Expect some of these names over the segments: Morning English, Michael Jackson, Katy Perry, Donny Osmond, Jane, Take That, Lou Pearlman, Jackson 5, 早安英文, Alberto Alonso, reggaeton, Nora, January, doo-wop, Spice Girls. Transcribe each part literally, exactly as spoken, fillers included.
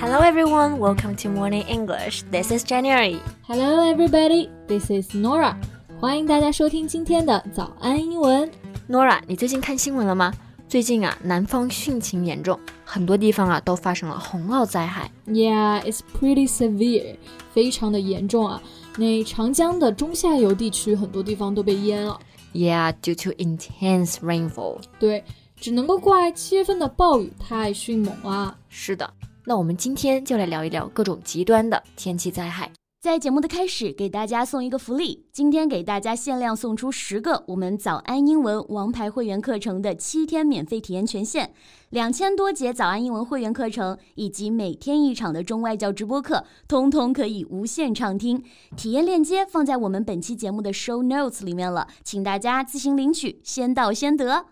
Hello everyone, welcome to Morning English. This is January. Hello everybody, this is Nora. 欢迎大家收听今天的早安英文。Nora, 你最近看新闻了吗？最近啊，南方汛情严重，很多地方啊都发生了洪涝灾害。Yeah, it's pretty severe. 非常的严重啊。那长江的中下游地区很多地方都被淹了。Yeah, due to intense rainfall. 对，只能够怪七月份的暴雨太迅猛啊。是的。那我们今天就来聊一聊各种极端的天气灾害。在节目的开始，给大家送一个福利，今天给大家限量送出十个我们早安英文王牌会员课程的七天免费体验权限，两千多节早安英文会员课程以及每天一场的中外教直播课，通通可以无限畅听。体验链接放在我们本期节目的 show notes 里面了，请大家自行领取，先到先得。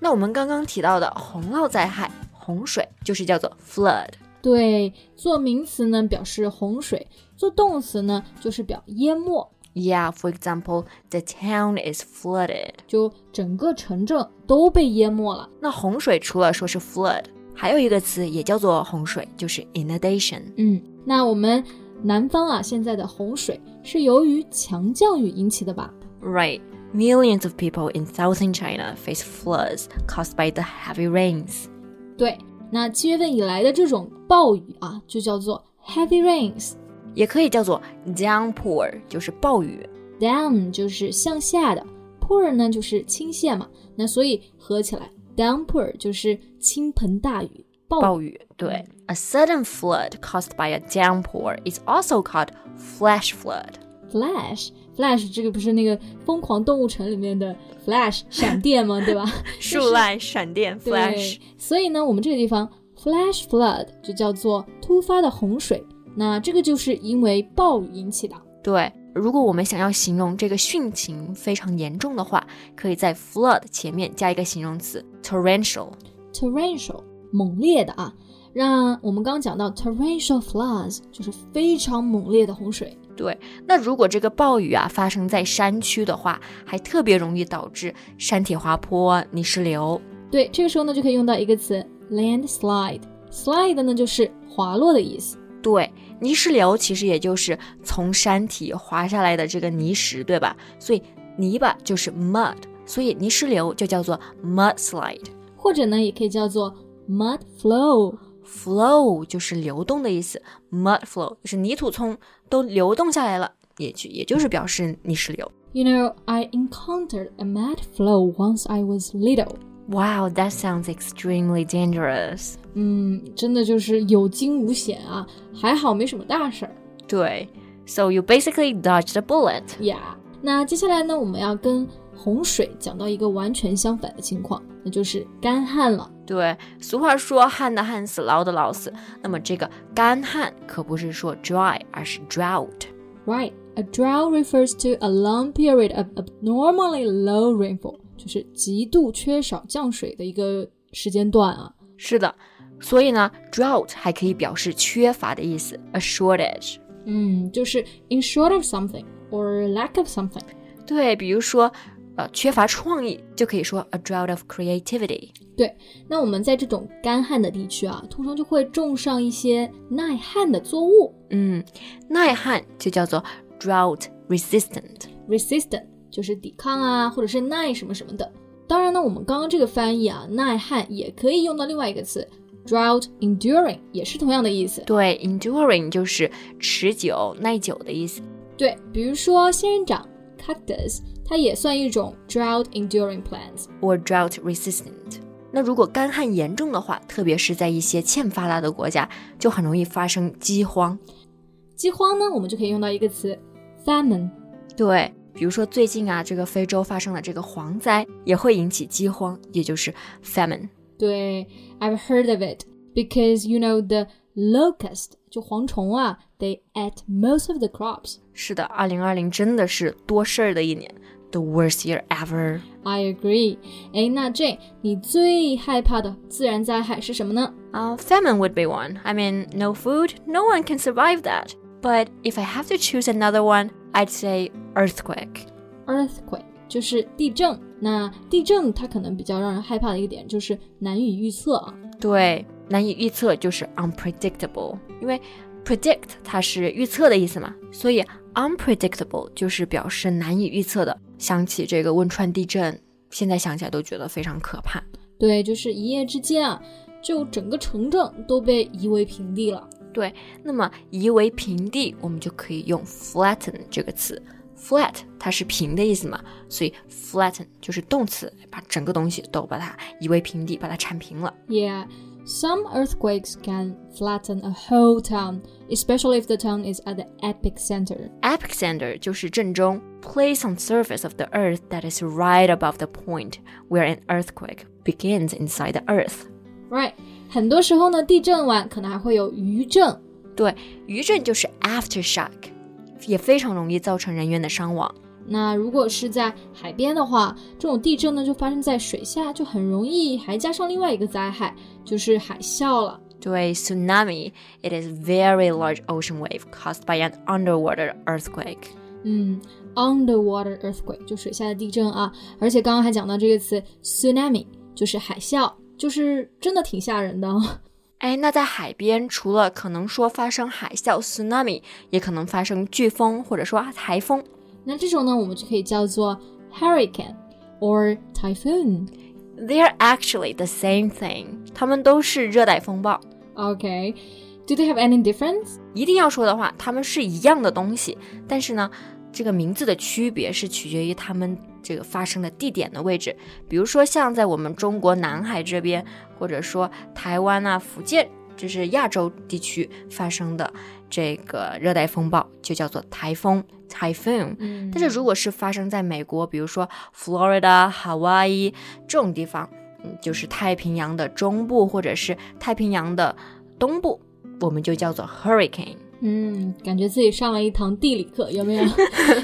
那我们刚刚提到的洪涝灾害，洪水就是叫做 flood。对，做名词呢表示洪水，做动词呢就是表淹没。Yeah, for example, the town is flooded. 就整个城镇都被淹没了。那洪水除了说是 flood, 还有一个词也叫做洪水，就是 inundation。嗯，那我们南方啊现在的洪水是由于强降雨引起的吧？ Right.Millions of people in southern China face floods caused by the heavy rains. 对，那七月份以来的这种暴雨啊，就叫做 heavy rains， 也可以叫做 downpour， 就是暴雨。Down 就是向下的 ，pour 呢就是倾泻嘛，那所以合起来 downpour 就是倾盆大雨、暴雨。对 ，a sudden flood caused by a downpour is also called flash flood. Flash.Flash 这个不是那个疯狂动物城里面的 Flash 闪电吗？对吧？树懒闪电 Flash。所以呢，我们这个地方 Flash flood 就叫做突发的洪水。那这个就是因为暴雨引起的。对，如果我们想要形容这个汛情非常严重的话，可以在 flood 前面加一个形容词 torrential。Torrential 猛烈的啊。让我们 刚, 刚讲到 torrential floods 就是非常猛烈的洪水。对，那如果这个暴雨啊发生在山区的话，还特别容易导致山体滑坡、泥石流。对，这个时候呢就可以用到一个词 landslide。slide 呢就是滑落的意思。对，泥石流其实也就是从山体滑下来的这个泥石，对吧？所以泥巴就是 mud， 所以泥石流就叫做 mudslide， 或者呢也可以叫做 mud flow。Flow 就是流动的意思 ，mud flow 就是泥土从都流动下来了，也就也就是表示泥石流。You know, I encountered a mud flow once I was little. Wow, that sounds extremely dangerous. 嗯，真的就是有惊无险啊，还好没什么大事儿。对 ，So you basically dodged a bullet. Yeah. 那接下来呢，我们要跟洪水讲到一个完全相反的情况，那就是干旱了。对，俗话说旱的旱死，涝的涝死，那么这个干旱可不是说 dry， 而是 drought。 Right, a drought refers to a long period of abnormally low rainfall， 就是极度缺少降水的一个时间段啊。是的，所以呢 drought 还可以表示缺乏的意思， a shortage。 嗯，就是 in short of something or lack of something。 对，比如说呃，缺乏创意就可以说 a drought of creativity。 对，那我们在这种干旱的地区啊，通常就会种上一些耐旱的作物。嗯，耐旱就叫做 drought resistant。 Resistant 就是抵抗啊，或者是耐什么什么的。当然呢，我们刚刚这个翻译啊，耐旱也可以用到另外一个词 drought enduring， 也是同样的意思。对， enduring 就是持久、耐久的意思。对，比如说仙人掌 cactus，它也算一种 drought-enduring plants or drought-resistant。 那如果干旱严重的话，特别是在一些欠发达的国家，就很容易发生饥荒。饥荒呢，我们就可以用到一个词 famine。 对，比如说最近啊，这个非洲发生了这个蝗灾，也会引起饥荒，也就是 famine。 对， I've heard of it because you know the locust 就蝗虫啊 they ate most of the crops。 是的，二零二零真的是多事儿的一年，The worst year ever. I agree. 诶，那 Jane， 你最害怕的自然灾害是什么呢？ Uh, famine would be one. I mean, no food, no one can survive that. But if I have to choose another one, I'd say earthquake. Earthquake 就是地震。那地震它可能比较让人害怕的一个点就是难以预测。对，难以预测就是 unpredictable， 因为 predict 它是预测的意思嘛，所以 unpredictable 就是表示难以预测的。想起这个汶川地震，现在想起来都觉得非常可怕。对，就是一夜之间啊，就整个城镇都被夷为平地了。对，那么夷为平地我们就可以用 flatten 这个词， flat 它是平的意思嘛，所以 flatten 就是动词，把整个东西都把它夷为平地，把它铲平了。 Yeah, some earthquakes can flatten a whole town, especially if the town is at the epicenter. Epicenter 就是正中 place on surface of the earth that is right above the point where an earthquake begins inside the earth. Right.很多时候呢，地震完可能还会有余震。对，余震就是 aftershock， 也非常容易造成人员的伤亡。那如果是在海边的话，这种地震呢就发生在水下，就很容易还加上另外一个灾害，就是海啸了。对 ，tsunami it is very large ocean wave caused by an underwater earthquake。嗯 ，underwater earthquake 就水下的地震啊，而且刚刚还讲到这个词 tsunami 就是海啸。就是真的挺吓人的、哦、哎，那在海边除了可能说发生海啸 tsunami， 也可能发生飓风或者说台风，那这种呢我们就可以叫做 hurricane or typhoon. They're actually the same thing， 它们都是热带风暴。 OK, do they have any difference? 一定要说的话，它们是一样的东西，但是呢这个名字的区别是取决于它们这个发生的地点的位置，比如说像在我们中国南海这边，或者说台湾啊、福建，这是亚洲地区发生的这个热带风暴，就叫做台风 typhoon、嗯、但是如果是发生在美国，比如说 Florida、Hawaii 这种地方、嗯、就是太平洋的中部或者是太平洋的东部，我们就叫做 hurricane。嗯，感觉自己上了一堂地理课，有没有？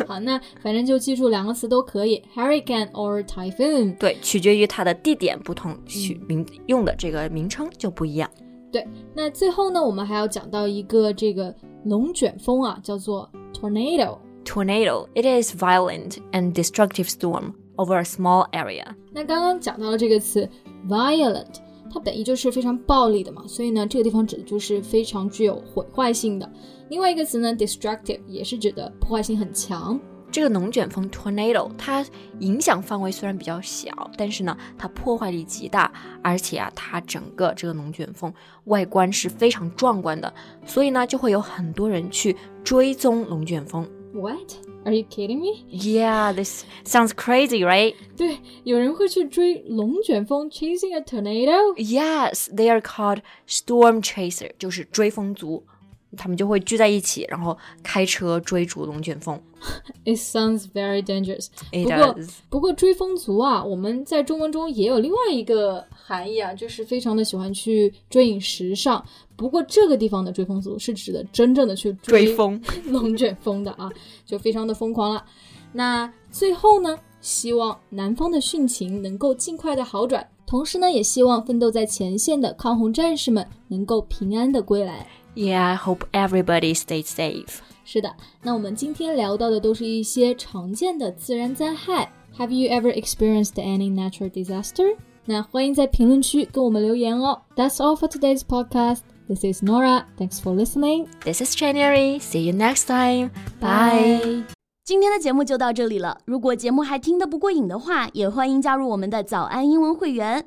好，那反正就记住两个词都可以 ，hurricane or typhoon。对，取决于它的地点不同，取名、嗯、用的这个名称就不一样。对，那最后呢，我们还要讲到一个这个龙卷风啊，叫做 tornado。Tornado, it is violent and destructive storm over a small area。那刚刚讲到了这个词 violent。它本意就是非常暴力的嘛，所以呢这个地方指的就是非常具有毁坏性的。另外一个词呢 destructive 也是指的破坏性很强。这个龙卷风 tornado 它影响范围虽然比较小，但是呢它破坏力极大，而且啊它整个这个龙卷风外观是非常壮观的，所以呢就会有很多人去追踪龙卷风。 What? Are you kidding me? Yeah, this sounds crazy, right? 对，有人会去追龙卷风 chasing a tornado? Yes, they are called storm chaser, 就是追风族。他们就会聚在一起，然后开车追逐龙卷风。It sounds very dangerous. It 不过 does. 不过追风族啊，我们在中文中也有另外一个含义啊，就是非常的喜欢去追影时尚。不过这个地方的追风族是指的真正的去追风龙卷风的啊，就非常的疯狂了。那最后呢，希望南方的汛情能够尽快的好转，同时呢，也希望奋斗在前线的抗洪战士们能够平安的归来。Yeah, I hope everybody stays safe. 是的，那我们今天聊到的都是一些常见的自然灾害。Have you ever experienced any natural disaster? 那欢迎在评论区跟我们留言哦。That's all for today's podcast. This is Nora. Thanks for listening. This is January. See you next time. Bye. 今天的节目就到这里了。如果节目还听得不过瘾的话，也欢迎加入我们的早安英文会员。